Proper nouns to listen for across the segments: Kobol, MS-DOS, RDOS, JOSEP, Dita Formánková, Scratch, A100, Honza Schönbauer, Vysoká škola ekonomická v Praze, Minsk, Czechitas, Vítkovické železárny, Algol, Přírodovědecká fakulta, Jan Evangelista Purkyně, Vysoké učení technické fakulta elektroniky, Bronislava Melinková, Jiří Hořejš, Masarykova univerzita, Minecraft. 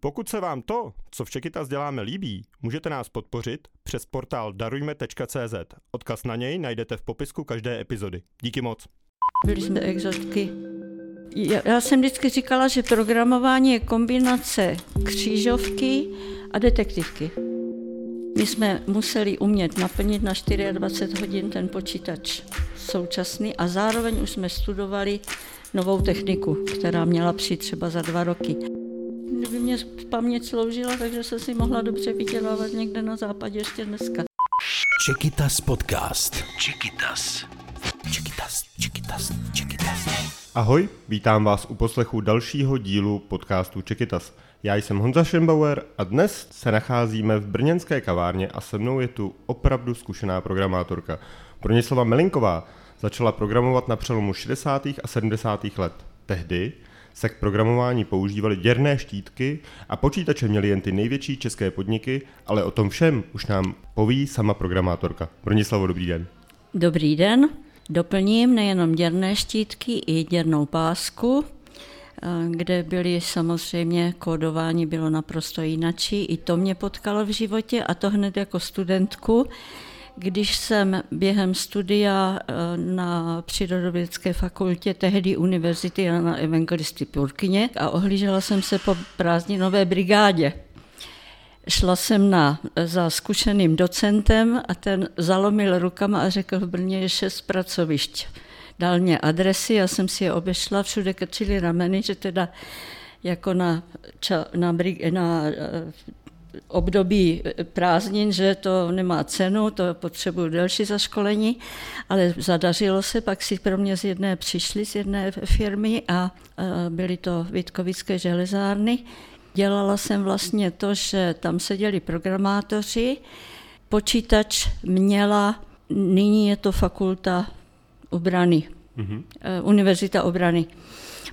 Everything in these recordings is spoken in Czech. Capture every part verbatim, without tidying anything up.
Pokud se vám to, co v Czechitas děláme, líbí, můžete nás podpořit přes portál darujme tečka cé zet. Odkaz na něj najdete v popisku každé epizody. Díky moc. Byli jsme exotky. Já jsem vždycky říkala, že programování je kombinace křížovky a detektivky. My jsme museli umět naplnit na dvacet čtyři hodin ten počítač současný a zároveň už jsme studovali novou techniku, která měla přijít třeba za dva roky. Kdyby mě paměť sloužila, takže jsem si mohla dobře vydělávat někde na západě ještě dneska. Czechitas podcast. Czechitas. Czechitas, Czechitas, Czechitas. Ahoj, vítám vás u poslechu dalšího dílu podcastu Czechitas. Já jsem Honza Schönbauer a dnes se nacházíme v brněnské kavárně a se mnou je tu opravdu zkušená programátorka. Bronislava Melinková začala programovat na přelomu šedesátých a sedmdesátých let. Tehdy se k programování používaly děrné štítky a počítače měly jen ty největší české podniky, ale o tom všem už nám poví sama programátorka. Bronislavo, dobrý den. Dobrý den. Doplním nejenom děrné štítky, i děrnou pásku, kde byly samozřejmě kódování bylo naprosto jinačí. I to mě potkalo v životě a to hned jako studentku, když jsem během studia na Přírodovědecké fakultě tehdy univerzity Jana Evangelisty Purkyně a ohlížela jsem se po prázdninové brigádě. Šla jsem na, za zkušeným docentem a ten zalomil rukama a řekl, v Brně je šest pracovišť. Dal mě adresy, já jsem si je obešla, všude krčili rameny, že teda jako na, ča, na, na, na období prázdnin, že to nemá cenu, to potřebuju delší zaškolení, ale zadařilo se, pak si pro mě z jedné přišli, z jedné firmy a, a byly to Vítkovické železárny. Dělala jsem vlastně to, že tam seděli programátoři, počítač měla, nyní je to fakulta obrany, mm-hmm. Univerzita obrany.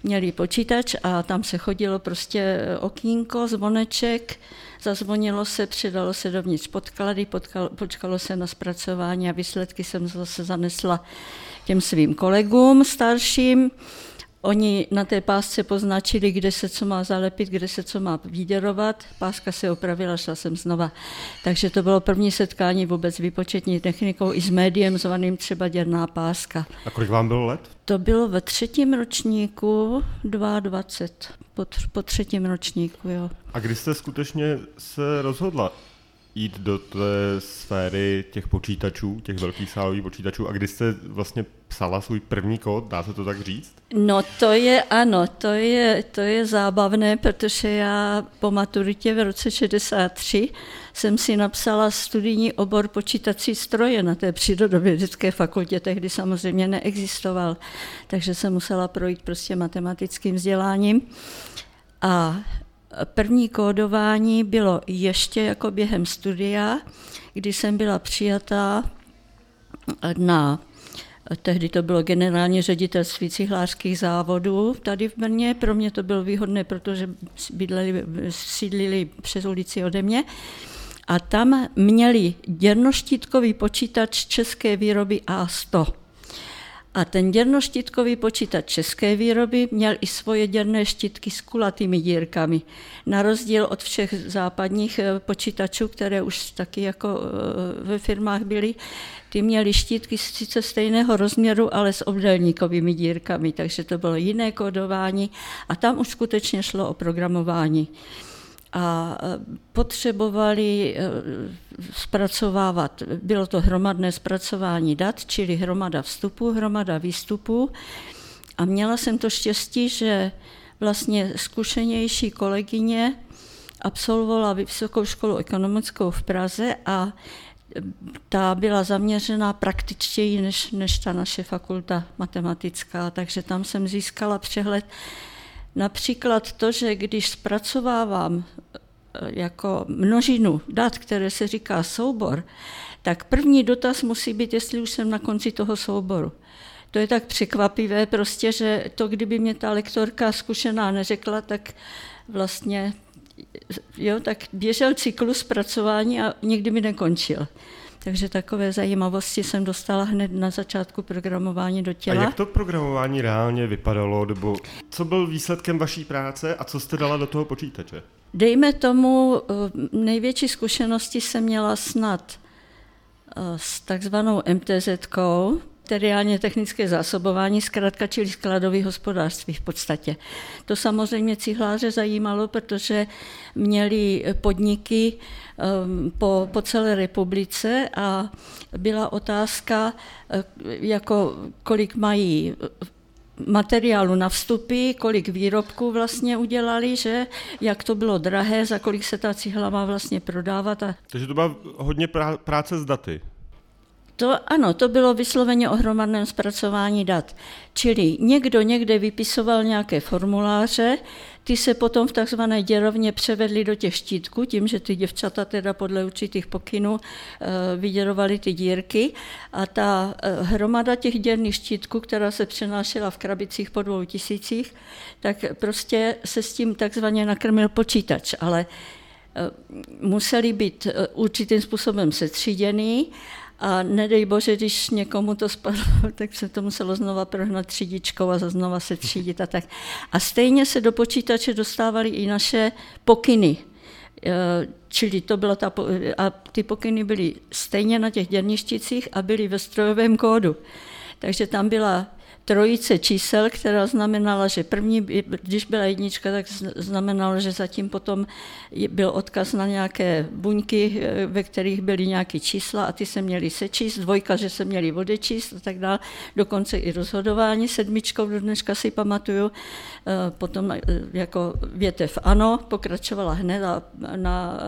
Měli počítač a tam se chodilo prostě okýnko, zvoneček, zazvonilo se, předalo se dovnitř podklady, potkalo, počkalo se na zpracování a výsledky jsem zase zanesla těm svým kolegům starším. Oni na té pásce poznačili, kde se co má zalepit, kde se co má výděrovat. Páska se opravila, šla jsem znova. Takže to bylo první setkání vůbec s výpočetní technikou i s médiem zvaným třeba děrná páska. A kolik vám bylo let? To bylo ve třetím ročníku, dvacet dva, po, po třetím ročníku, jo. A kdy jste skutečně se rozhodla jít do té sféry těch počítačů, těch velkých sálových počítačů a kdy jste vlastně psala svůj první kód, dá se to tak říct? No to je, ano, to je, to je zábavné, protože já po maturitě v roce šedesát tři jsem si napsala studijní obor počítací stroje na té Přírodovědecké fakultě, tehdy samozřejmě neexistoval, takže jsem musela projít prostě matematickým vzděláním a první kódování bylo ještě jako během studia, kdy jsem byla přijatá na, tehdy to bylo generální ředitelství cihlářských závodů tady v Brně. Pro mě to bylo výhodné, protože bydleli, sídlili přes ulici ode mě. A tam měli děrnoštítkový počítač české výroby A sto. A ten děrnoštítkový počítač české výroby měl i svoje děrné štítky s kulatými dírkami. Na rozdíl od všech západních počítačů, které už taky jako ve firmách byly, ty měly štítky sice stejného rozměru, ale s obdélníkovými dírkami, takže to bylo jiné kódování a tam už skutečně šlo o programování. A potřebovali zpracovávat, bylo to hromadné zpracování dat, čili hromada vstupů, hromada výstupů. A měla jsem to štěstí, že vlastně zkušenější kolegyně absolvovala Vysokou školu ekonomickou v Praze a ta byla zaměřená praktičtěji než, než ta naše fakulta matematická, takže tam jsem získala přehled. Například to, že když zpracovávám jako množinu dat, které se říká soubor, tak první dotaz musí být, jestli už jsem na konci toho souboru. To je tak překvapivé prostě, že to, kdyby mě ta lektorka zkušená neřekla, tak vlastně, jo, tak běžel cyklus zpracování a nikdy mi nekončil. Takže takové zajímavosti jsem dostala hned na začátku programování do těla. A jak to programování reálně vypadalo? Nebo co byl výsledkem vaší práce a co jste dala do toho počítače? Dejme tomu, největší zkušenosti jsem měla snad s takzvanou em té zet kou, materiálně technické zásobování, zkrátka čili skladové hospodářství v podstatě. To samozřejmě cihláře zajímalo, protože měli podniky po, po celé republice a byla otázka, jako kolik mají materiálu na vstupy, kolik výrobků vlastně udělali, že jak to bylo drahé, za kolik se ta cihla má vlastně prodávat. A... Takže to byla hodně práce s daty. To, ano, to bylo vysloveně o hromadném zpracování dat. Čili někdo někde vypisoval nějaké formuláře, ty se potom v takzvané děrovně převedly do těch štítků, tím, že ty děvčata teda podle určitých pokynů vyděrovaly ty dírky a ta hromada těch děrných štítků, která se přenášela v krabicích po dvou tisících, tak prostě se s tím takzvaně nakrmil počítač, ale museli být určitým způsobem setříděný. A nedej bože, když někomu to spadlo, tak se to muselo znova prohnat třídičkou a znova se třídit a tak. A stejně se do počítače dostávaly i naše pokyny. Čili to byla ta, a ty pokyny byly stejně na těch děrništicích a byly ve strojovém kódu. Takže tam byla trojice čísel, která znamenala, že první, když byla jednička, tak znamenalo, že zatím potom byl odkaz na nějaké buňky, ve kterých byly nějaké čísla a ty se měly sečíst, dvojka, že se měly odečíst a tak dále, dokonce i rozhodování sedmičkou, do dneška si pamatuju, potom jako větev ano, pokračovala hned a na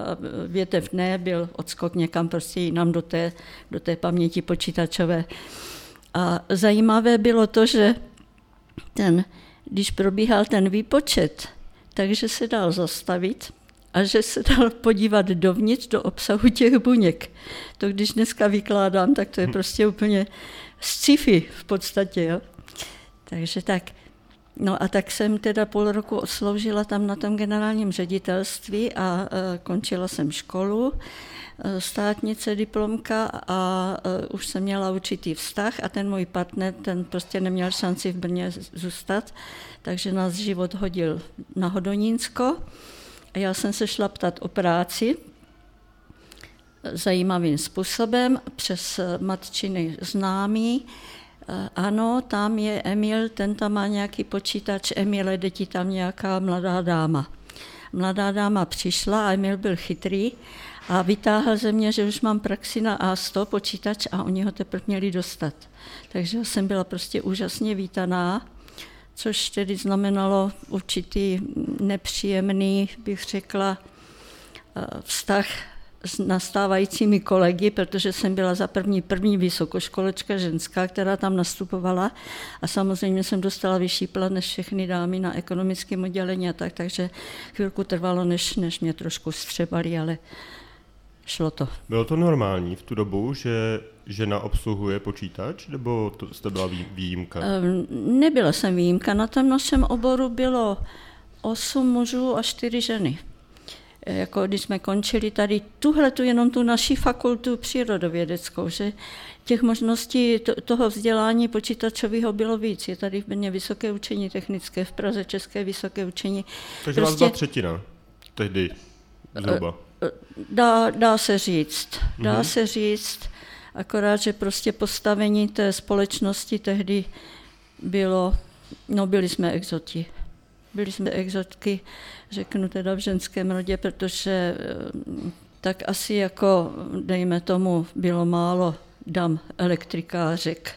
větev ne, byl odskok někam prostě jinam do té, do té paměti počítačové. A zajímavé bylo to, že ten, když probíhal ten výpočet, takže se dal zastavit a že se dal podívat dovnitř do obsahu těch buněk. To když dneska vykládám, tak to je prostě úplně sci-fi v podstatě. Jo? Takže tak. No a tak jsem teda půl roku odsloužila tam na tom generálním ředitelství a končila jsem školu, státnice, diplomka a už jsem měla určitý vztah a ten můj partner, ten prostě neměl šanci v Brně zůstat, takže nás život hodil na Hodonínsko a já jsem se šla ptat o práci zajímavým způsobem přes matčiny známí. Ano, tam je Emil, ten tam má nějaký počítač, Emile, jde ti tam nějaká mladá dáma. Mladá dáma přišla a Emil byl chytrý a vytáhl ze mě, že už mám praxi na á sto počítač a oni ho teprve měli dostat. Takže jsem byla prostě úžasně vítaná, což tedy znamenalo určitý nepříjemný, bych řekla, vztah s nastávajícími kolegy, protože jsem byla za první první vysokoškolečka ženská, která tam nastupovala a samozřejmě jsem dostala vyšší plat než všechny dámy na ekonomickém oddělení a tak, takže chvilku trvalo, než, než mě trošku střebali, ale šlo to. Bylo to normální v tu dobu, že žena obsluhuje počítač, nebo to jste byla výjimka? Nebyla jsem výjimka, na tom našem oboru bylo osm mužů a čtyři ženy. Jako když jsme končili tady tuhle, tu jenom tu naši fakultu přírodovědeckou, že těch možností toho vzdělání počítačového bylo víc. Je tady v Brně Vysoké učení technické, v Praze České vysoké učení. Takže vás byla třetina tehdy zhruba. Dá, dá se říct, dá mhm. se říct, akorát, že prostě postavení té společnosti tehdy bylo, no byli jsme exoti. Byli jsme exotky, řeknu teda v ženském rodě, protože tak asi jako, dejme tomu, bylo málo dam elektrikářek,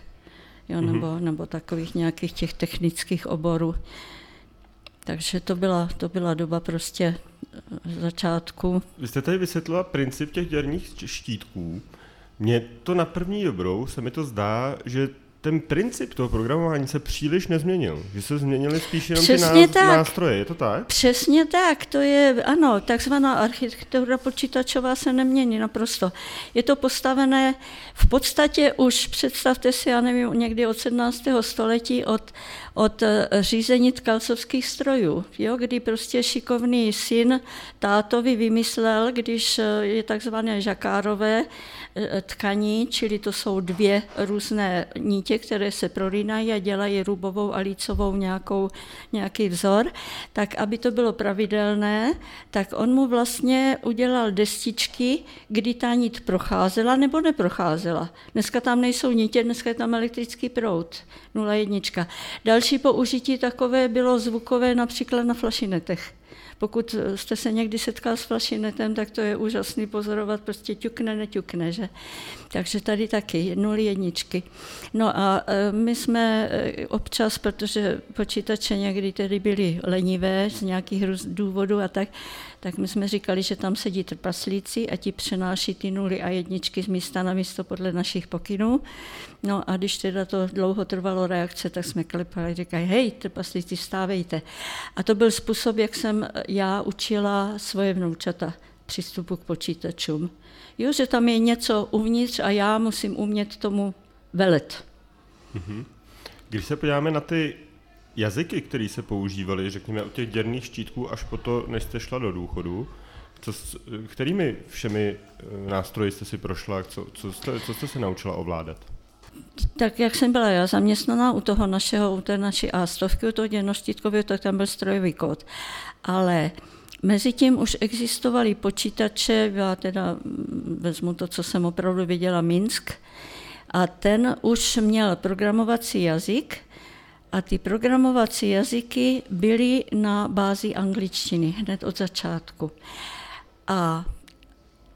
jo, nebo, mm-hmm. nebo takových nějakých těch technických oborů. Takže to byla, to byla doba prostě začátku. Vy jste tady vysvětlila princip těch děrních štítků. Mně to na první dobrou se mi to zdá, že ten princip toho programování se příliš nezměnil, že se změnily spíš jenom Přesně ty nás, nástroje, je to tak? Přesně tak, to je, ano, takzvaná architektura počítačová se nemění naprosto. Je to postavené v podstatě už, představte si, já nevím, někdy od sedmnáctého století od, od řízení tkalcovských strojů, jo, kdy prostě šikovný syn tátovi vymyslel, když je takzvané žakárové, tkaní, čili to jsou dvě různé nítě, které se prolínají a dělají rubovou a lícovou nějakou, nějaký vzor, tak aby to bylo pravidelné, tak on mu vlastně udělal destičky, kdy ta nit procházela nebo neprocházela. Dneska tam nejsou nitě, dneska je tam elektrický proud, nula jedna. Další použití takové bylo zvukové například na flašinetech. Pokud jste se někdy setkal s flašinetem, tak to je úžasný pozorovat, prostě ťukne, neťukne, že? Takže tady taky, nuly jedničky. No a my jsme občas, protože počítače někdy tedy byly lenivé z nějakých důvodů a tak, tak my jsme říkali, že tam sedí trpaslíci a ti přenáší ty nuly a jedničky z místa na místo podle našich pokynů. No a když teda to dlouho trvalo reakce, tak jsme klepali, říkají, hej, trpaslíci, vstávejte. A to byl způsob, jak jsem já učila svoje vnoučata přístupu k počítačům. Jo, že tam je něco uvnitř a já musím umět tomu velet. Mhm. Když se podíváme na ty jazyky, které se používaly, řekněme od těch děrných štítků až po to, než jste šla do důchodu, co, kterými všemi nástroji jste si prošla, co, co, jste, co jste se naučila ovládat? Tak jak jsem byla já zaměstnaná u toho našeho, u té naší A stovky, u toho děrnoštítkového, tak tam byl strojový kód. Ale mezitím už existovaly počítače, já teda vezmu to, co jsem opravdu viděla, Minsk, a ten už měl programovací jazyk, a ty programovací jazyky byly na bázi angličtiny hned od začátku. A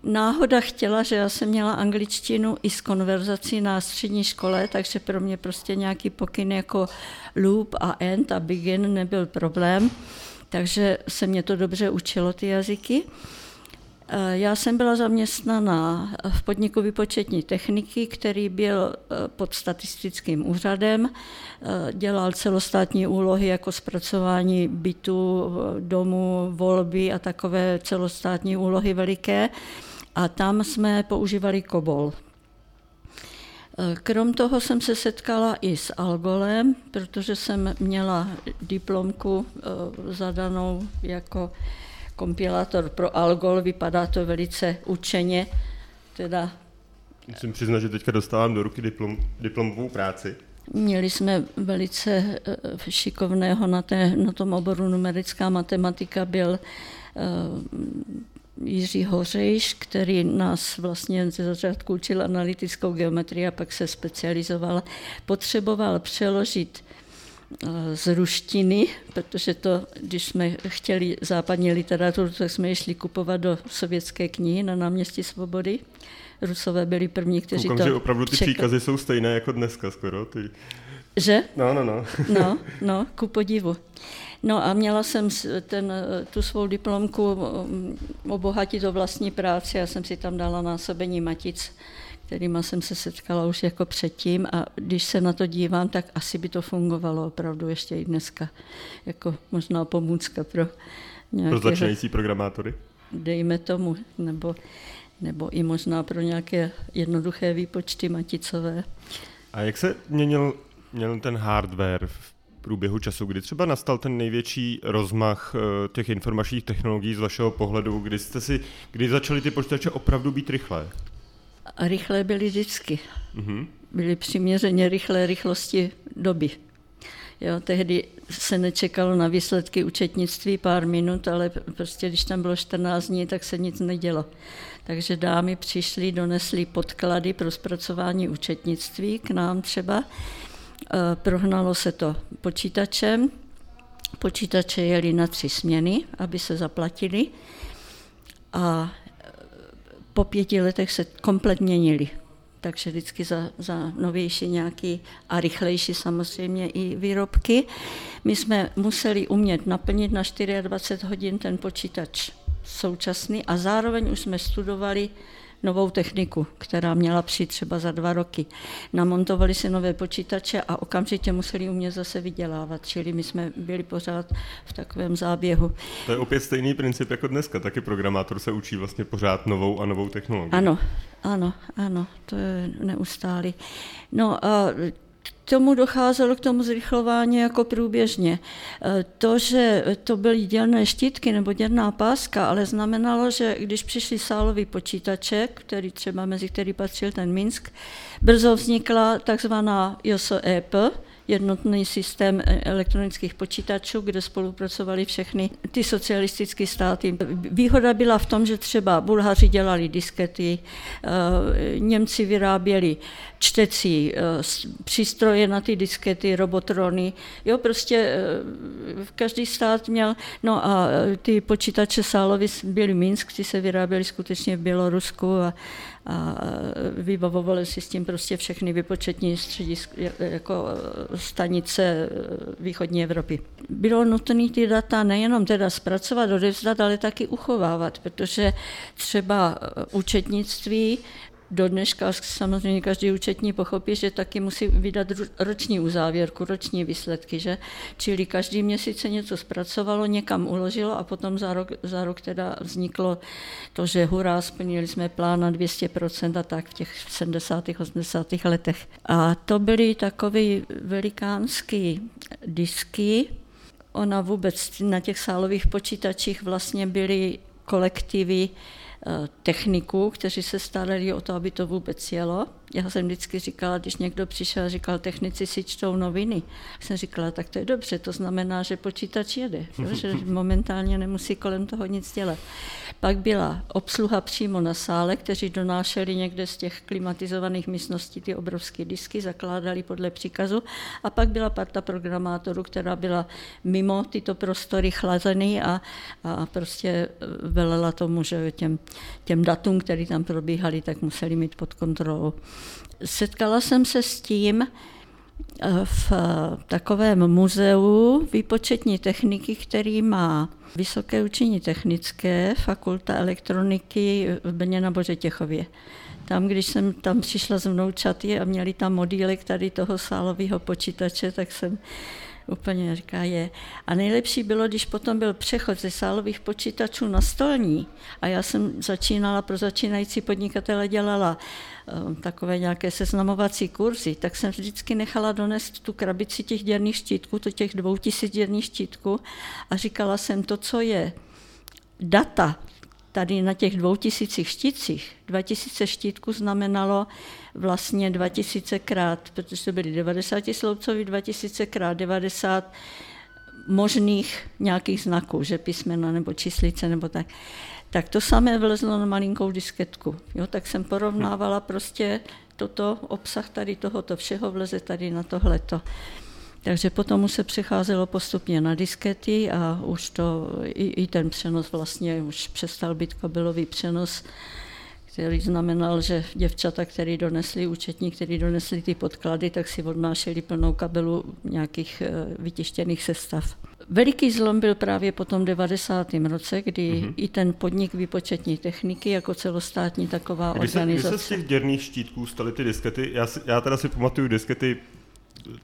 náhoda chtěla, že já jsem měla angličtinu i s konverzací na střední škole, takže pro mě prostě nějaký pokyn jako loop a end a begin nebyl problém, takže se mě to dobře učilo, ty jazyky. Já jsem byla zaměstnaná v podniku výpočetní techniky, který byl pod statistickým úřadem, dělal celostátní úlohy jako zpracování bytu, domu, volby a takové celostátní úlohy veliké a tam jsme používali Kobol. Krom toho jsem se setkala i s Algolem, protože jsem měla diplomku zadanou jako kompilátor pro Algol, vypadá to velice učeně, teda... Musím přiznat, že teďka dostávám do ruky diplom, diplomovou práci. Měli jsme velice šikovného na, té, na tom oboru numerická matematika, byl uh, Jiří Hořejš, který nás vlastně ze začátku učil analytickou geometrii a pak se specializoval. Potřeboval přeložit z ruštiny, protože to, když jsme chtěli západní literaturu, tak jsme ji šli kupovat do sovětské knihy na náměstí Svobody. Rusové byli první, kteří Koukám, to... Koukám, že opravdu ty čekali. Příkazy jsou stejné jako dneska skoro. Ty... Že? No, no, no. No, no, ku podivu. No a měla jsem ten, tu svou diplomku obohatit o vlastní práci. Já jsem si tam dala násobení matic, kterýma jsem se setkala už jako předtím a když se na to dívám, tak asi by to fungovalo opravdu ještě i dneska, jako možná pomůcka pro nějaké... Pro začínající programátory? Dejme tomu, nebo, nebo i možná pro nějaké jednoduché výpočty maticové. A jak se měnil, měnil ten hardware v průběhu času, kdy třeba nastal ten největší rozmach těch informačních technologií z vašeho pohledu, kdy jste si, kdy začaly ty počítače opravdu být rychlé? A rychlé byly vždycky. Mm-hmm. Byly přiměřeně rychlé rychlosti doby. Jo, tehdy se nečekalo na výsledky účetnictví pár minut, ale prostě když tam bylo čtrnáct dní, tak se nic nedělo. Takže dámy přišly, donesly podklady pro zpracování účetnictví k nám třeba. Prohnalo se to počítačem. Počítače jeli na tři směny, aby se zaplatili. A po pěti letech se kompletně měnili, takže vždycky za, za novější nějaký a rychlejší samozřejmě i výrobky. My jsme museli umět naplnit na dvacet čtyři hodin ten počítač současný a zároveň už jsme studovali novou techniku, která měla přijít třeba za dva roky. Namontovali si nové počítače a okamžitě museli umět zase vydělávat, čili my jsme byli pořád v takovém záběhu. To je opět stejný princip jako dneska, taky programátor se učí vlastně pořád novou a novou technologii. Ano, ano, ano, to je neustálý. No a tomu docházelo, k tomu zrychlování jako průběžně. To, že to byly dělné štítky nebo dělná páska, ale znamenalo, že když přišli sálový počítače, který třeba mezi který patřil ten Minsk, brzo vznikla takzvaná J O S O E P, jednotný systém elektronických počítačů, kde spolupracovali všechny ty socialistické státy. Výhoda byla v tom, že třeba Bulhaři dělali diskety, Němci vyráběli čtecí přístroje na ty diskety, robotrony. Jo, prostě každý stát měl, no a ty počítače sálovy byly Minsk, ty se vyráběly skutečně v Bělorusku a a vybavovali si s tím prostě všechny vypočetní střediska, jako stanice východní Evropy. Bylo nutné ty data nejenom teda zpracovat, odevzdat, ale taky uchovávat, protože třeba účetnictví, do dneška samozřejmě každý účetní pochopí, že taky musí vydat roční uzávěrku, roční výsledky, že? Čili každý měsíc se něco zpracovalo, někam uložilo a potom za rok, za rok teda vzniklo to, že hurá, splnili jsme plán na dvě stě procent a tak v těch sedmdesátých, osmdesátých letech. A to byly takový velikánský disky. Ona vůbec na těch sálových počítačích vlastně byly kolektivy techniků, kteří se starali o to, aby to vůbec jelo. Já jsem vždycky říkala, když někdo přišel a říkal, technici si čtou noviny. Jsem říkala, tak to je dobře, to znamená, že počítač jede, že momentálně nemusí kolem toho nic dělat. Pak byla obsluha přímo na sále, kteří donášeli někde z těch klimatizovaných místností ty obrovské disky, zakládali podle příkazu a pak byla parta programátorů, která byla mimo tyto prostory chlazený a, a prostě velela tomu, že těm, těm datům, které tam probíhaly, tak museli mít pod kontrolou. Setkala jsem se s tím v takovém muzeu výpočetní techniky, který má Vysoké učení technické, fakulta elektroniky v Brně na Bořetěchově. Tam, když jsem tam přišla s vnoučaty a měli tam modílek tady toho sálového počítače, tak jsem úplně říká je. A nejlepší bylo, když potom byl přechod ze sálových počítačů na stolní. A já jsem začínala, pro začínající podnikatele dělala um, takové nějaké seznamovací kurzy, tak jsem vždycky nechala donést tu krabici těch děrných štítků, to těch dvou tisíc děrných štítků a říkala jsem to, co je data tady na těch dvou tisících štítcích. Dva tisíce štítků znamenalo vlastně dva tisíce krát, protože to byly devadesátisloupcový, dva tisíce krát devadesát možných nějakých znaků, že písmena nebo číslice nebo tak. Tak to samé vlezlo na malinkou disketku. Jo, tak jsem porovnávala prostě toto, obsah tady tohoto všeho vleze tady na tohleto. Takže potom už se přecházelo postupně na diskety a už to, i, i ten přenos vlastně už přestal být kabelový přenos, který znamenal, že děvčata, který donesli, účetní, který donesli ty podklady, tak si odnášeli plnou kabelu nějakých vytištěných sestav. Veliký zlom byl právě po tom devadesátém roce, kdy mm-hmm. i ten podnik výpočetní techniky jako celostátní taková když organizace. Když se z těch děrných štítků staly ty diskety, já, si, já teda si pamatuju diskety,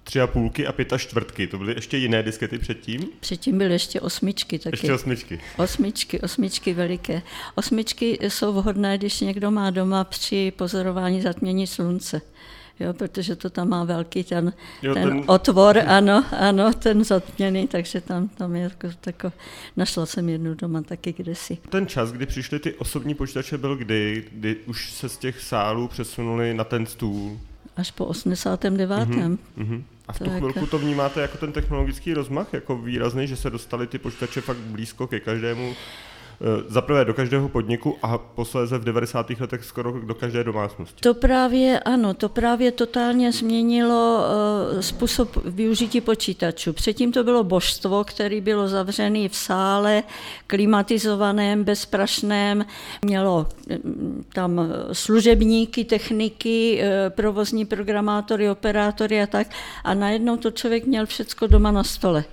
tři a půlky a pět a čtvrtky. To byly ještě jiné diskety předtím? Předtím byly ještě osmičky taky. Ještě osmičky. Osmičky, osmičky veliké. Osmičky jsou vhodné, když někdo má doma při pozorování zatmění slunce. Jo, protože to tam má velký ten, jo, ten, ten otvor, ano, ano, ten zatměný, takže tam, tam je jako, tako, našla jsem jednu doma taky kdesi. Ten čas, kdy přišly ty osobní počítače, byl kdy, kdy už se z těch sálů přesunuli na ten stůl? Až po osmdesátém devátém Mm-hmm, mm-hmm. A v tu chvilku to vnímáte jako ten technologický rozmach, jako výrazný, že se dostali ty počítače fakt blízko ke každému, zaprvé do každého podniku a posléze v devadesátých letech skoro do každé domácnosti. To právě, ano, to právě totálně změnilo způsob využití počítačů. Předtím to bylo božstvo, které bylo zavřené v sále, klimatizovaném, bezprašném, mělo tam služebníky, techniky, provozní programátory, operátory a tak a najednou to člověk měl všecko doma na stole.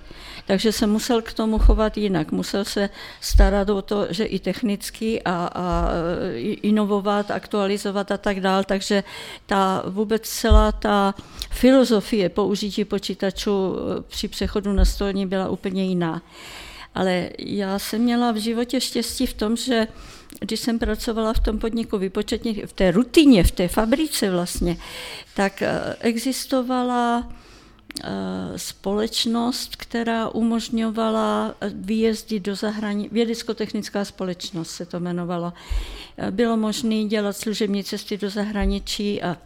Takže se musel k tomu chovat jinak, musel se starat o to, že i technicky a, a inovovat, aktualizovat a tak dál. Takže ta vůbec celá ta filozofie použití počítačů při přechodu na stolní byla úplně jiná. Ale já jsem měla v životě štěstí v tom, že když jsem pracovala v tom podniku výpočetně, v té rutině, v té fabrice vlastně, tak existovala společnost, která umožňovala výjezdy do zahraničí, vědecko-technická společnost se to jmenovalo. Bylo možné dělat služební cesty do zahraničí a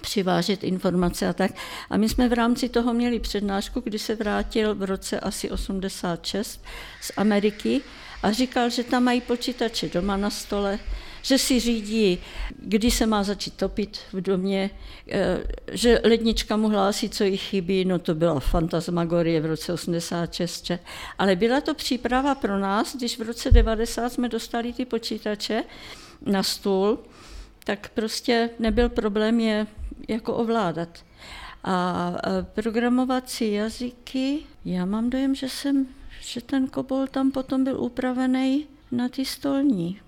přivážet informace a tak. A my jsme v rámci toho měli přednášku, kdy se vrátil v roce asi osmdesát šest z Ameriky a říkal, že tam mají počítače doma na stole, že si řídí, kdy se má začít topit v domě, že lednička mu hlásí, co jí chybí, no to byla fantasmagorie v roce osmdesát šest. Ale byla to příprava pro nás, když v roce devadesát jsme dostali ty počítače na stůl, tak prostě nebyl problém je jako ovládat. A programovací jazyky, já mám dojem, že, jsem, že ten Kobol tam potom byl upravený na ty stolní.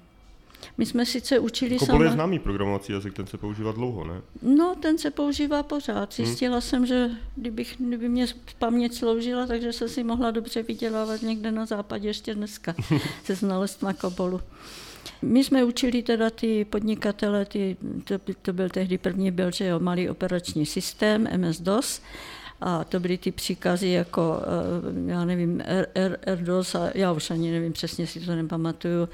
My jsme sice učili Kobol sama... Kobol je známý programovací jazyk, ten se používá dlouho, ne? No, ten se používá pořád. Zjistila hmm. jsem, že kdybych, kdyby mě paměť sloužila, takže jsem si mohla dobře vydělávat někde na západě ještě dneska se znalostma Kobolu. My jsme učili teda ty podnikatele, ty, to, to byl tehdy první byl, že jo, malý operační systém, M S D O S, a to byly ty příkazy jako, já nevím, R D O S, a já už ani nevím, přesně si to nepamatuju.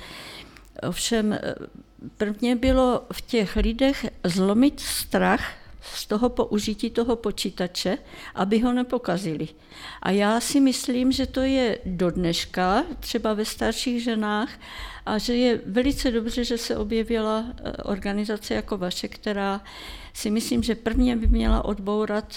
Ovšem, prvně bylo v těch lidech zlomit strach z toho použití toho počítače, aby ho nepokazili. A já si myslím, že to je do dneška, třeba ve starších ženách, a že je velice dobře, že se objevila organizace jako vaše, která si myslím, že prvně by měla odbourat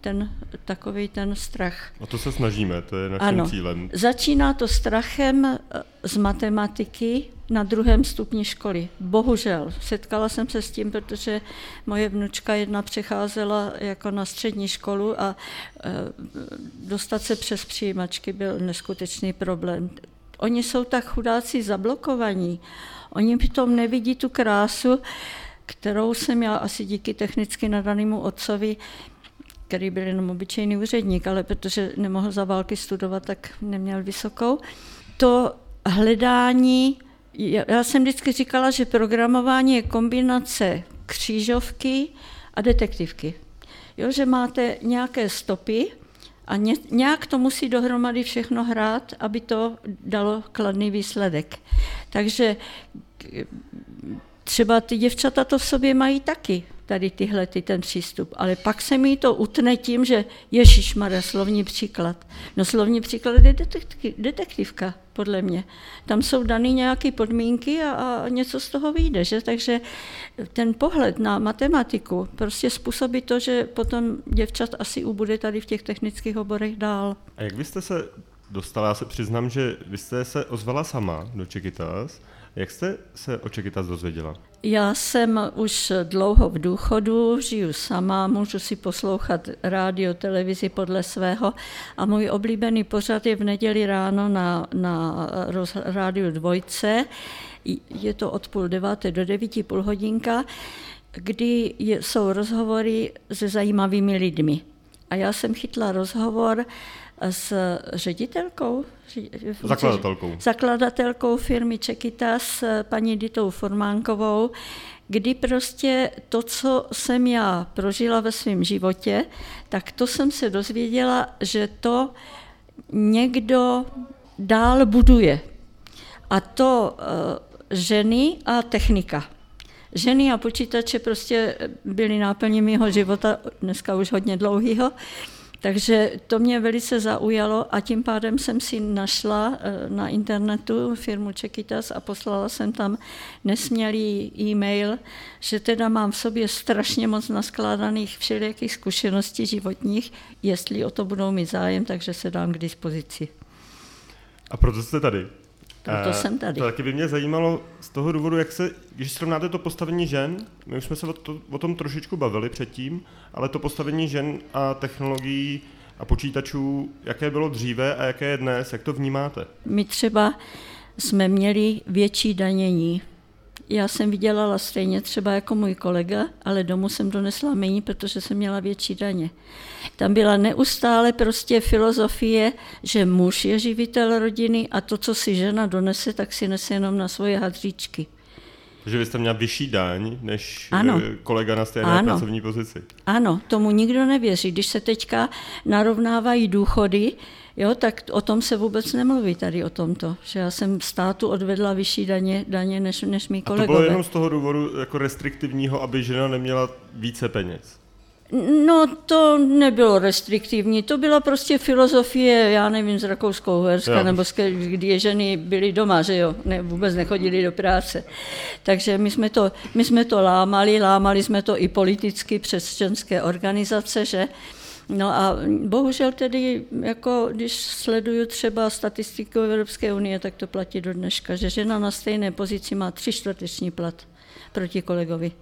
ten, takový ten strach. A to se snažíme, to je naším ano, cílem. Začíná to strachem z matematiky na druhém stupni školy. Bohužel, setkala jsem se s tím, protože moje vnučka jedna přecházela jako na střední školu a dostat se přes přijímačky byl neskutečný problém. Oni jsou tak chudáci zablokovaní, oni v tom nevidí tu krásu, kterou jsem já asi díky technicky nadanému otcovi, který byl jenom obyčejný úředník, ale protože nemohl za války studovat, tak neměl vysokou. To hledání, já jsem vždycky říkala, že programování je kombinace křížovky a detektivky. Jo, že máte nějaké stopy a ně, nějak to musí dohromady všechno hrát, aby to dalo kladný výsledek. Takže třeba ty děvčata to v sobě mají taky, tady tyhle, ty, ten přístup. Ale pak se mi to utne tím, že ježišmarja, slovní příklad. No slovní příklad je detektivka, podle mě. Tam jsou dané nějaké podmínky a, a něco z toho vyjde, že? Takže ten pohled na matematiku prostě způsobí to, že potom děvčat asi ubude tady v těch technických oborech dál. A jak byste se dostala, já se přiznám, že vy jste se ozvala sama do Czechitas. Jak jste se o Czechitas dozvěděla? Já jsem už dlouho v důchodu, žiju sama, můžu si poslouchat rádio, televizi podle svého a můj oblíbený pořad je v neděli ráno na, na roz, rádiu Dvojce, je to od půl deváté do devíti, půl hodinka, kdy je, jsou rozhovory se zajímavými lidmi. A já jsem chytla rozhovor s ředitelkou, zakladatelkou. zakladatelkou firmy Czechitas, paní Ditou Formánkovou, kdy prostě to, co jsem já prožila ve svém životě, tak to jsem se dozvěděla, že to někdo dál buduje. A to ženy a technika. Ženy a počítače prostě byly náplní mého života, dneska už hodně dlouhého, takže to mě velice zaujalo a tím pádem jsem si našla na internetu firmu Czechitas a poslala jsem tam nesmělý e-mail, že teda mám v sobě strašně moc naskládaných všelijakých zkušeností životních, jestli o to budou mít zájem, takže se dám k dispozici. A proto jste tady? Proto eh, jsem tady. To taky by mě zajímalo z toho důvodu, jak se, když srovnáte to postavení žen, my už jsme se o, to, o tom trošičku bavili předtím, ale to postavení žen a technologií a počítačů, jaké bylo dříve a jaké je dnes, jak to vnímáte? My třeba jsme měli větší danění. já jsem vydělala stejně třeba jako můj kolega, ale domů jsem donesla méně, protože jsem měla větší daně. Tam byla neustále prostě filozofie, že muž je živitel rodiny a to, co si žena donese, tak si nese jenom na svoje hadříčky. Že vy jste měla vyšší daň, než ano. kolega na stejné ano. pracovní pozici. Ano, tomu nikdo nevěří. Když se teďka narovnávají důchody, jo, tak o tom se vůbec nemluví tady o tomto, že já jsem státu odvedla vyšší daně, daně než, než mý kolegové. A to bylo jenom z toho důvodu jako restriktivního, aby žena neměla více peněz? No to nebylo restriktivní, to byla prostě filozofie, já nevím, z Rakousko-Uherska, nebo z, kdy ženy byly doma, že jo, ne, vůbec nechodili do práce. Takže my jsme, to, my jsme to lámali, lámali jsme to i politicky přes ženské organizace, že... No a bohužel tedy, jako když sleduju třeba statistiku Evropské unie, tak to platí do dneška, že žena na stejné pozici má tři čtvrteční plat proti kolegovi.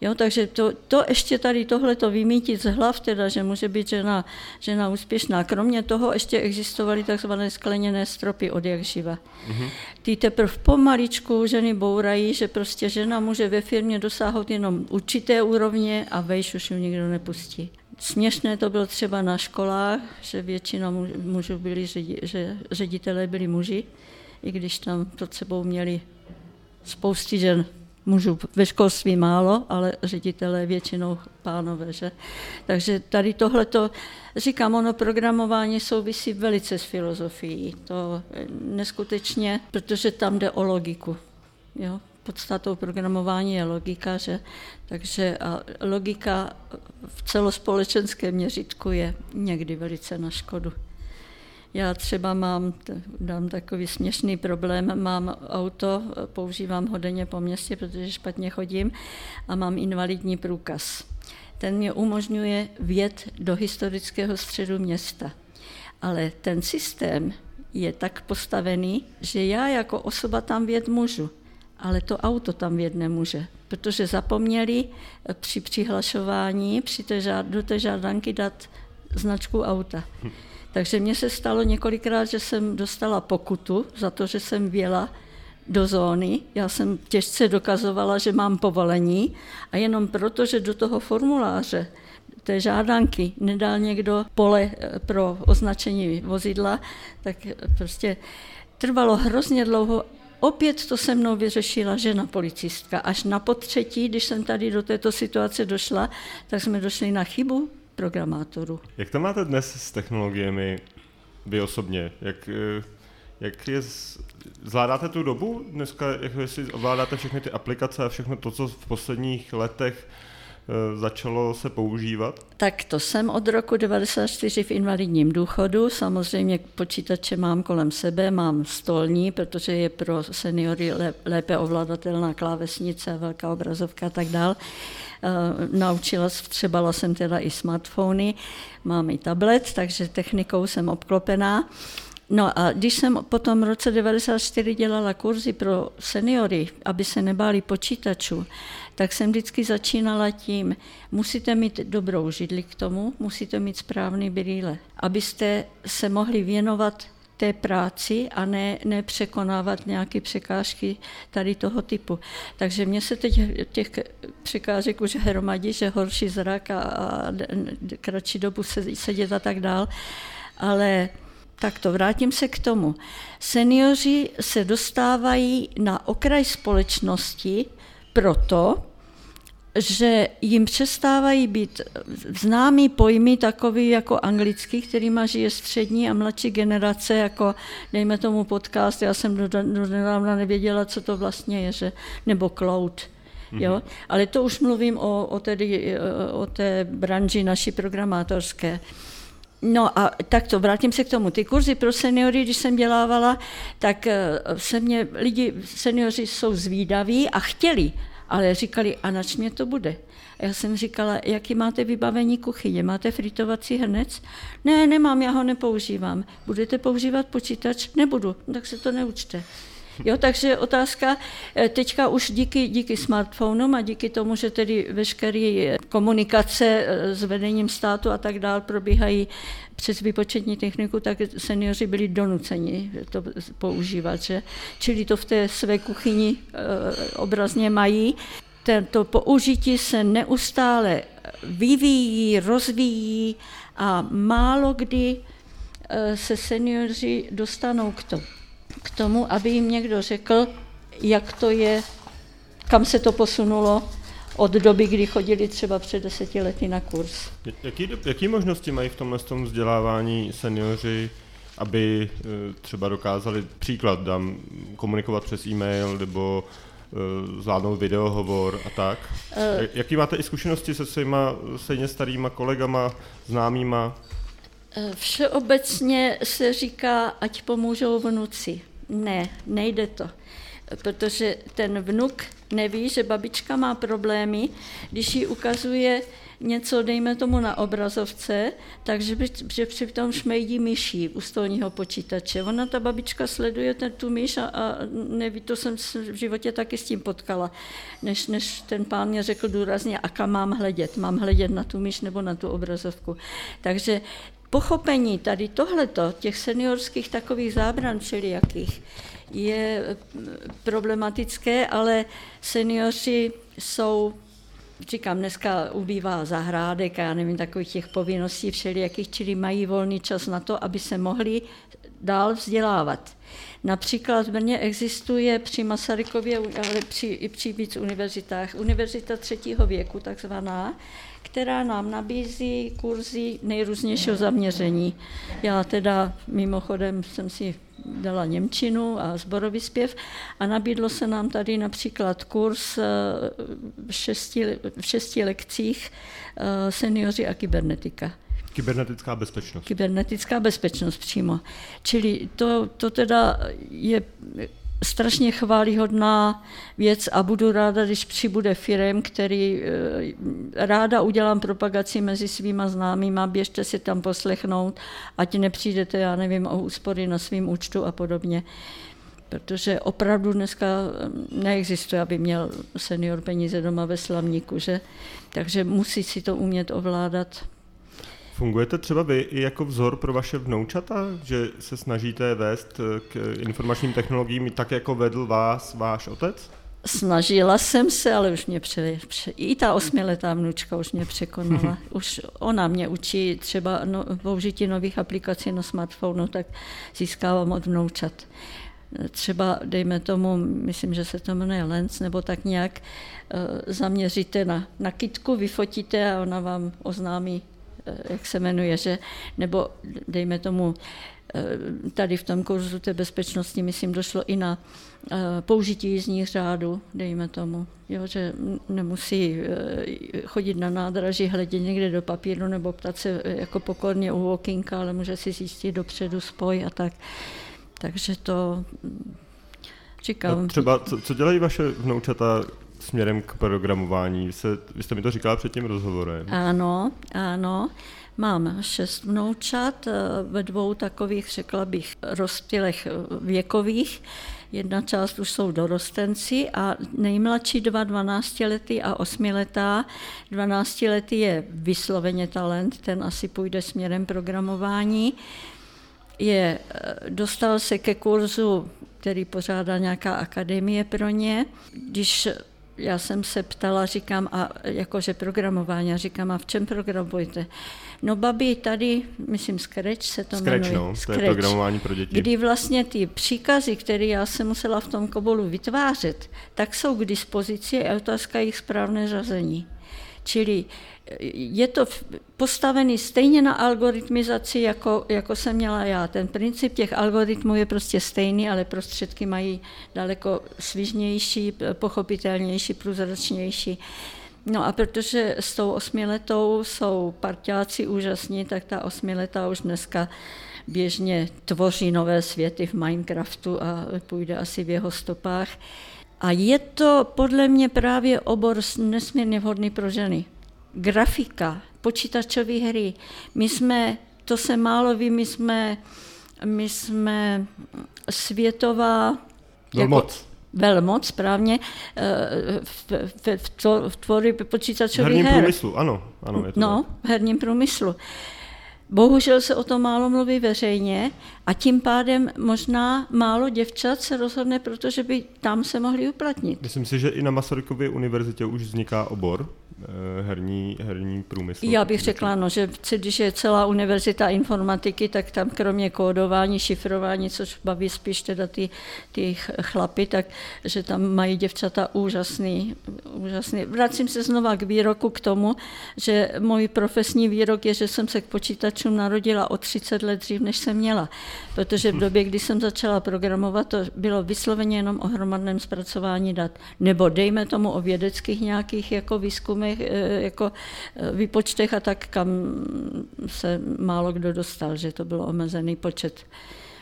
Jo, takže to, to ještě tady tohleto vymítit z hlav, teda, že může být žena, žena úspěšná. Kromě toho ještě existovaly takzvané skleněné stropy od jak živa. Mm-hmm. Ty teprve pomaličku ženy bourají, že prostě žena může ve firmě dosáhnout jenom určité úrovně a vejš už ji nikdo nepustí. Směšné to bylo třeba na školách, že většina mužů byli, že ředitelé byli muži, i když tam pod sebou měli spousty žen. Mužů ve školství málo, ale ředitelé většinou pánové, že? Takže tady tohleto, říkám, ono programování souvisí velice s filozofií. To neskutečně, protože tam jde o logiku, jo? Podstatou programování je logika, že? Takže a logika v celospolečenském měřítku je někdy velice na škodu. Já třeba mám, dám takový směšný problém, mám auto, používám ho denně po městě, protože špatně chodím a mám invalidní průkaz. Ten mě umožňuje vjet do historického středu města, ale ten systém je tak postavený, že já jako osoba tam vjet můžu, ale to auto tam vjet nemůže, protože zapomněli při přihlašování při té žád, do té žádanky dát značku auta. Takže mně se stalo několikrát, že jsem dostala pokutu za to, že jsem vjela do zóny. Já jsem těžce dokazovala, že mám povolení a jenom proto, že do toho formuláře té žádanky nedal někdo pole pro označení vozidla, tak prostě trvalo hrozně dlouho. Opět to se mnou vyřešila žena policistka. Až na potřetí, když jsem tady do této situace došla, tak jsme došli na chybu programátorů. Jak to máte dnes s technologiemi vy osobně? Jak, jak je, zvládáte tu dobu dneska, jak jestli ovládáte všechny ty aplikace a všechno to, co v posledních letech začalo se používat? Tak to jsem od roku devadesát čtyři v invalidním důchodu. Samozřejmě počítače mám kolem sebe, mám stolní, protože je pro seniory lépe ovladatelná klávesnice, velká obrazovka a tak dál. Naučila, vstřebala jsem teda i smartfony, mám i tablet, takže technikou jsem obklopená. No a když jsem potom v roce devadesát čtyři dělala kurzy pro seniory, aby se nebáli počítačů, tak jsem vždycky začínala tím, musíte mít dobrou židli k tomu, musíte mít správný brýle, abyste se mohli věnovat té práci a ne, ne překonávat nějaké překážky tady toho typu. Takže mně se teď těch překážek už hromadí, že horší zrak a, a kratší dobu sedět a tak dál, ale... Tak to vrátím se k tomu. Senioři se dostávají na okraj společnosti proto, že jim přestávají být známý pojmy takový jako anglický, kterýma žije střední a mladší generace, jako dejme tomu podcast, já jsem donedávna nevěděla, co to vlastně je, že, nebo cloud. Mm-hmm. Jo? Ale to už mluvím o, o, tedy, o té branži naší programátorské. No a tak to, vrátím se k tomu. Ty kurzy pro seniory, když jsem dělávala, tak se mě lidi, senioři jsou zvídaví a chtěli, ale říkali, a nač mě to bude? A já jsem říkala, jaký máte vybavení kuchyně? Máte fritovací hrnec? Ne, nemám, já ho nepoužívám. Budete používat počítač? Nebudu, tak se to neučte. Jo, takže otázka, teďka už díky, díky smartphonům a díky tomu, že tedy veškeré komunikace s vedením státu a tak dál probíhají přes výpočetní techniku, tak seniori byli donuceni to používat, že? Čili to v té své kuchyni obrazně mají. Tento použití se neustále vyvíjí, rozvíjí a málo kdy se seniori dostanou k tomu, k tomu, aby jim někdo řekl, jak to je, kam se to posunulo od doby, kdy chodili třeba před deseti lety na kurz. Jaký, jaký možnosti mají v tomhle tom vzdělávání seniori, aby třeba dokázali, příklad dám, komunikovat přes e-mail nebo zvládnout videohovor a tak? Jaký máte i zkušenosti se svýma stejně starýma kolegama, známýma? Všeobecně se říká, ať pomůžou vnuci. Ne, nejde to. Protože ten vnuk neví, že babička má problémy, když jí ukazuje něco, dejme tomu, na obrazovce, takže že přitom šmejdí myší u stolního počítače. Ona, ta babička, sleduje ten, tu myš a, a neví, to jsem v životě taky s tím potkala, než, než ten pán mě řekl důrazně, a kam mám hledět, mám hledět na tu myš nebo na tu obrazovku. Takže pochopení tady tohleto, těch seniorských takových zábran všelijakých, je problematické, ale seniori jsou, říkám, dneska ubývá zahrádek a já nevím, takových těch povinností všelijakých, čili mají volný čas na to, aby se mohli dál vzdělávat. Například v Brně existuje při Masarykově, ale při, i při víc univerzitách, univerzita třetího věku takzvaná, která nám nabízí kurzy nejrůznějšího zaměření. Já teda mimochodem jsem si dala němčinu a sborový zpěv a nabídlo se nám tady například kurz v šesti, v šesti lekcích Seniori a kybernetika. Kybernetická bezpečnost. Kybernetická bezpečnost přímo. Čili to, to teda je strašně chválihodná věc a budu ráda, když přibude firem, který ráda udělám propagaci mezi svýma známýma, běžte si tam poslechnout, ať nepřijdete, já nevím, o úspory na svým účtu a podobně. Protože opravdu dneska neexistuje, aby měl senior peníze doma ve slamníku, že? Takže musí si to umět ovládat. Fungujete třeba vy i jako vzor pro vaše vnoučata, že se snažíte vést k informačním technologiím tak, jako vedl vás váš otec? Snažila jsem se, ale už mě pře... pře... i ta osmiletá vnučka už mě překonala. Už ona mě učí třeba no, použití nových aplikací na smartphonu, tak získávám od vnoučat. Třeba, dejme tomu, myslím, že se to jmenuje Lens, nebo tak nějak, zaměříte na, na kytku, vyfotíte a ona vám oznámí, jak se jmenuje, že, nebo dejme tomu, tady v tom kurzu té bezpečnosti, myslím, došlo i na použití jízdních řádů, dejme tomu, jo, že nemusí chodit na nádraží, hledět někde do papíru nebo ptat se jako pokorně u okýnka, ale může si zjistit dopředu spoj a tak. Takže to říkám. A třeba co, co dělají vaše vnoučata směrem k programování? Vy, se, vy jste mi to říkala před tím rozhovorem. Ano, ano. Mám šest vnoučat ve dvou takových, řekla bych, rozptylech věkových. Jedna část už jsou dorostenci a nejmladší dva dvanáctiletí a osmiletá. Dvanáctiletý je vysloveně talent, ten asi půjde směrem programování. Je, dostal se ke kurzu, který pořádá nějaká akademie pro ně. Když já jsem se ptala, říkám, a jakože programování, a říkám, a v čem programujete? No babi, tady, myslím, Scratch se to Scratch, jmenuje. No, Scratch, to je programování pro děti. Kdy vlastně ty příkazy, které já jsem musela v tom Kobolu vytvářet, tak jsou k dispozici a otázka jejich správné řazení. Čili je to postavený stejně na algoritmizaci, jako, jako jsem měla já. Ten princip těch algoritmů je prostě stejný, ale prostředky mají daleko svižnější, pochopitelnější, průzračnější. No a protože s tou osmiletou jsou parťáci úžasní, tak ta osmiletá už dneska běžně tvoří nové světy v Minecraftu a půjde asi v jeho stopách. A je to podle mě právě obor nesmírně vhodný pro ženy. Grafika, počítačové hry. My jsme, to se málo ví, my jsme, my jsme světová Velmoc. Velmoc, správně, v, v, v, v tvorbě počítačových her. V herním průmyslu, ano. ano je to no, tak. v herním průmyslu. Bohužel se o tom málo mluví veřejně a tím pádem možná málo děvčat se rozhodne, protože by tam se mohli uplatnit. Myslím si, že i na Masarykově univerzitě už vzniká obor herní, herní průmysl. Já bych řekla, no, že když je celá univerzita informatiky, tak tam kromě kódování, šifrování, což baví spíš teda ty, ty chlapy, tak že tam mají děvčata úžasný, úžasný. Vracím se znova k výroku, k tomu, že můj profesní výrok je, že jsem se k počítačům narodila o třicet let dřív, než jsem měla, protože v době, kdy jsem začala programovat, to bylo vysloveně jenom o hromadném zpracování dat, nebo dejme tomu o vědeckých nějakých jako výzkumech, jako výpočtech a tak, kam se málo kdo dostal, že to bylo omezený počet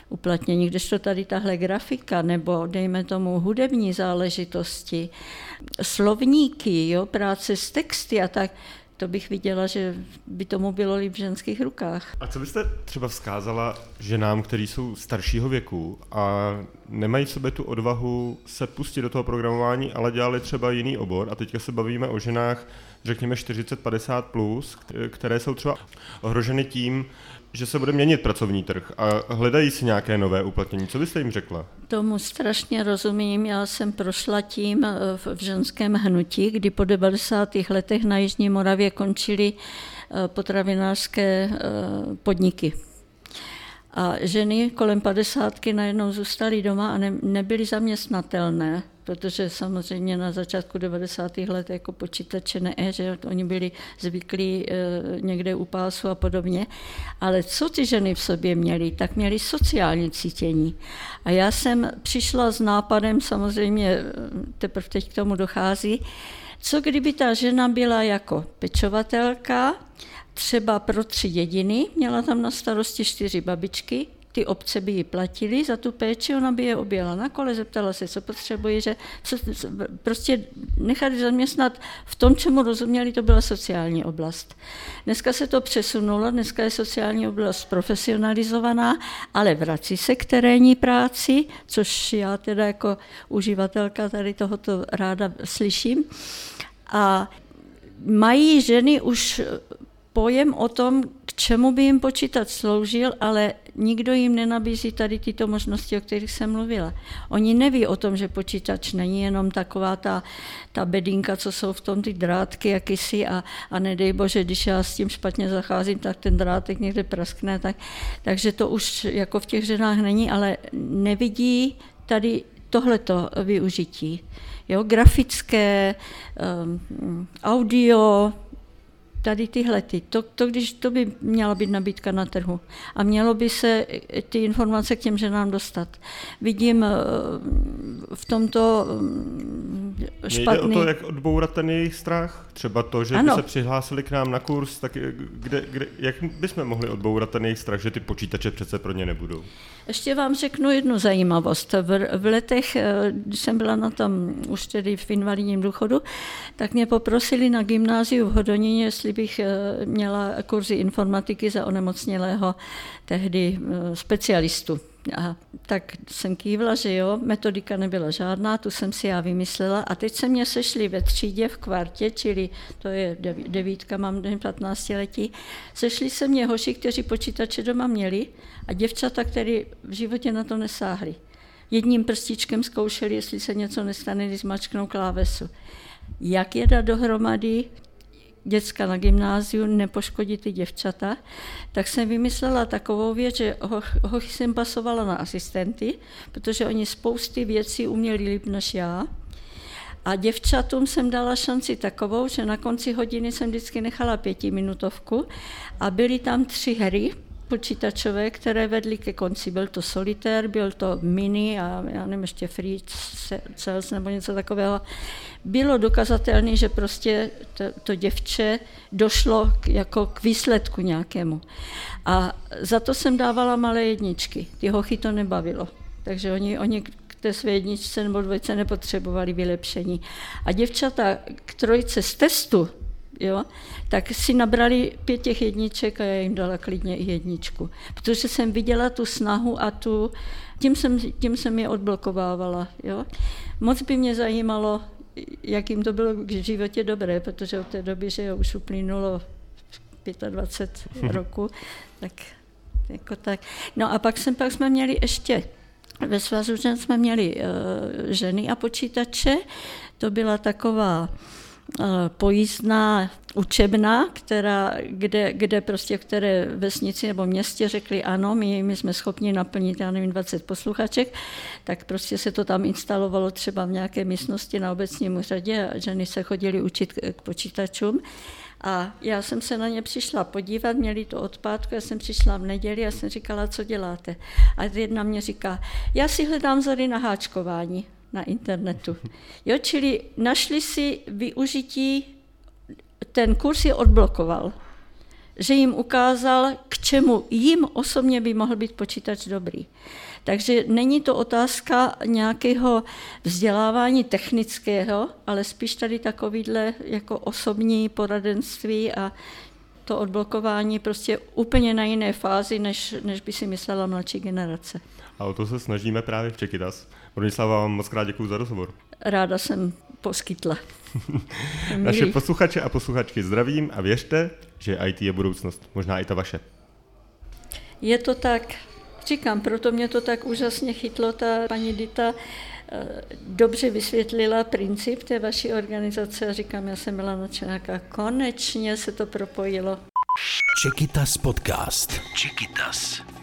uplatnění. Kdežto tady tahle grafika, nebo dejme tomu hudební záležitosti, slovníky, jo, práce s texty a tak, to bych viděla, že by tomu bylo líp v ženských rukách. A co byste třeba vzkázala ženám, kteří jsou staršího věku a nemají v sobě tu odvahu se pustit do toho programování, ale dělali třeba jiný obor a teďka se bavíme o ženách, řekněme čtyřicet padesát plus, které jsou třeba ohroženy tím, že se bude měnit pracovní trh a hledají si nějaké nové uplatnění. Co byste jim řekla? Tomu strašně rozumím. Já jsem prošla tím v ženském hnutí, kdy po devadesátých letech na Jižní Moravě končily potravinářské podniky. A ženy kolem padesátky najednou zůstaly doma a ne, nebyly zaměstnatelné, protože samozřejmě na začátku devadesátých let jako počítače ne, že oni byli zvyklí někde u pásu a podobně. Ale co ty ženy v sobě měly, tak měly sociální cítění. A já jsem přišla s nápadem, samozřejmě teprve teď k tomu dochází, co kdyby ta žena byla jako pečovatelka, třeba pro tři dědiny, měla tam na starosti čtyři babičky, ty obce by ji platily za tu péči, ona by je objela na kole, zeptala se, co potřebuje, že prostě nechali zaměstnat v tom, čemu rozuměli, to byla sociální oblast. Dneska se to přesunulo, dneska je sociální oblast profesionalizovaná, ale vrací se k terénní práci, což já teda jako uživatelka tady tohoto ráda slyším. A mají ženy už pojem o tom, k čemu by jim počítač sloužil, ale nikdo jim nenabízí tady tyto možnosti, o kterých jsem mluvila. Oni neví o tom, že počítač není jenom taková ta, ta bedínka, co jsou v tom ty drátky jakýsi a, a nedej bože, když já s tím špatně zacházím, tak ten drátek někde praskne. Tak, takže to už jako v těch ženách není, ale nevidí tady tohleto využití. Jo, grafické, um, audio, tady tyhle, ty. to, to, když, to by měla být nabídka na trhu a mělo by se ty informace k těm ženám dostat. Vidím v tomto špatný... Jde o to, jak odbourat ten jejich strach? Třeba to, že ano. by se přihlásili k nám na kurz, tak kde, kde, jak bychom mohli odbourat ten jejich strach, že ty počítače přece pro ně nebudou? Ještě vám řeknu jednu zajímavost. V, v letech, když jsem byla na tom už tedy v invalidním důchodu, tak mě poprosili na gymnáziu v Hodonině, jestli bych měla kurzy informatiky za onemocnělého tehdy specialistu. A tak jsem kývla, že jo, metodika nebyla žádná, tu jsem si já vymyslela a teď se mě sešli ve třídě v kvartě, čili to je devítka, mám patnáctiletí, sešli se mě hoši, kteří počítače doma měli a děvčata, které v životě na to nesáhly. Jedním prstičkem zkoušeli, jestli se něco nestane, když zmačknou klávesu. Jak je dát dohromady děcka na gymnáziu, nepoškodit ty děvčata, tak jsem vymyslela takovou věc, že ho, hoši jsem pasovala na asistenty, protože oni spousty věcí uměli líp než já. A děvčatům jsem dala šanci takovou, že na konci hodiny jsem vždycky nechala pětiminutovku a byly tam tři hry počítačové, které vedly ke konci. Byl to solitér, byl to mini a já nevím, ještě free cells nebo něco takového. Bylo dokazatelné, že prostě to, to děvče došlo k, jako k výsledku nějakému. A za to jsem dávala malé jedničky. Ty hochy to nebavilo. Takže oni, oni k té své jedničce nebo dvojce nepotřebovali vylepšení. A děvčata k trojce z testu jo, tak si nabrali pět těch jedniček a já jim dala klidně i jedničku. Protože jsem viděla tu snahu a tu, tím jsem, tím jsem je odblokovávala. Jo. Moc by mě zajímalo, jak jim to bylo v životě dobré, protože od té doby, že jo, už uplynulo dvacet pět roku, tak jako tak. No a pak, jsem, pak jsme měli ještě, ve Svazu žen jsme měli uh, ženy a počítače, to byla taková uh, pojízdná učebna, která, kde, kde prostě v které vesnici nebo městě řekli ano, my, my jsme schopni naplnit, já nevím, dvacet posluchaček, tak prostě se to tam instalovalo třeba v nějaké místnosti na obecním úřadě a ženy se chodily učit k, k počítačům. A já jsem se na ně přišla podívat, měli to od pátku, já jsem přišla v neděli a jsem říkala, co děláte. A jedna mě říká, já si hledám vzory na háčkování na internetu. Jo, čili našli si využití, ten kurz je odblokoval, že jim ukázal, k čemu jim osobně by mohl být počítač dobrý. Takže není to otázka nějakého vzdělávání technického, ale spíš tady takovýhle jako osobní poradenství a to odblokování prostě úplně na jiné fázi, než, než by si myslela mladší generace. A o to se snažíme právě v Czechitas. Bronislava, vám moc krát děkuju za rozhovor. Ráda jsem poskytla. Naše posluchače a posluchačky zdravím a věřte, že í té je budoucnost, možná i ta vaše. Je to tak. Říkám, proto mě to tak úžasně chytlo, ta paní Dita dobře vysvětlila princip té vaší organizace a říkám, já jsem byla nadšená, konečně se to propojilo. Czechitas podcast. Czechitas.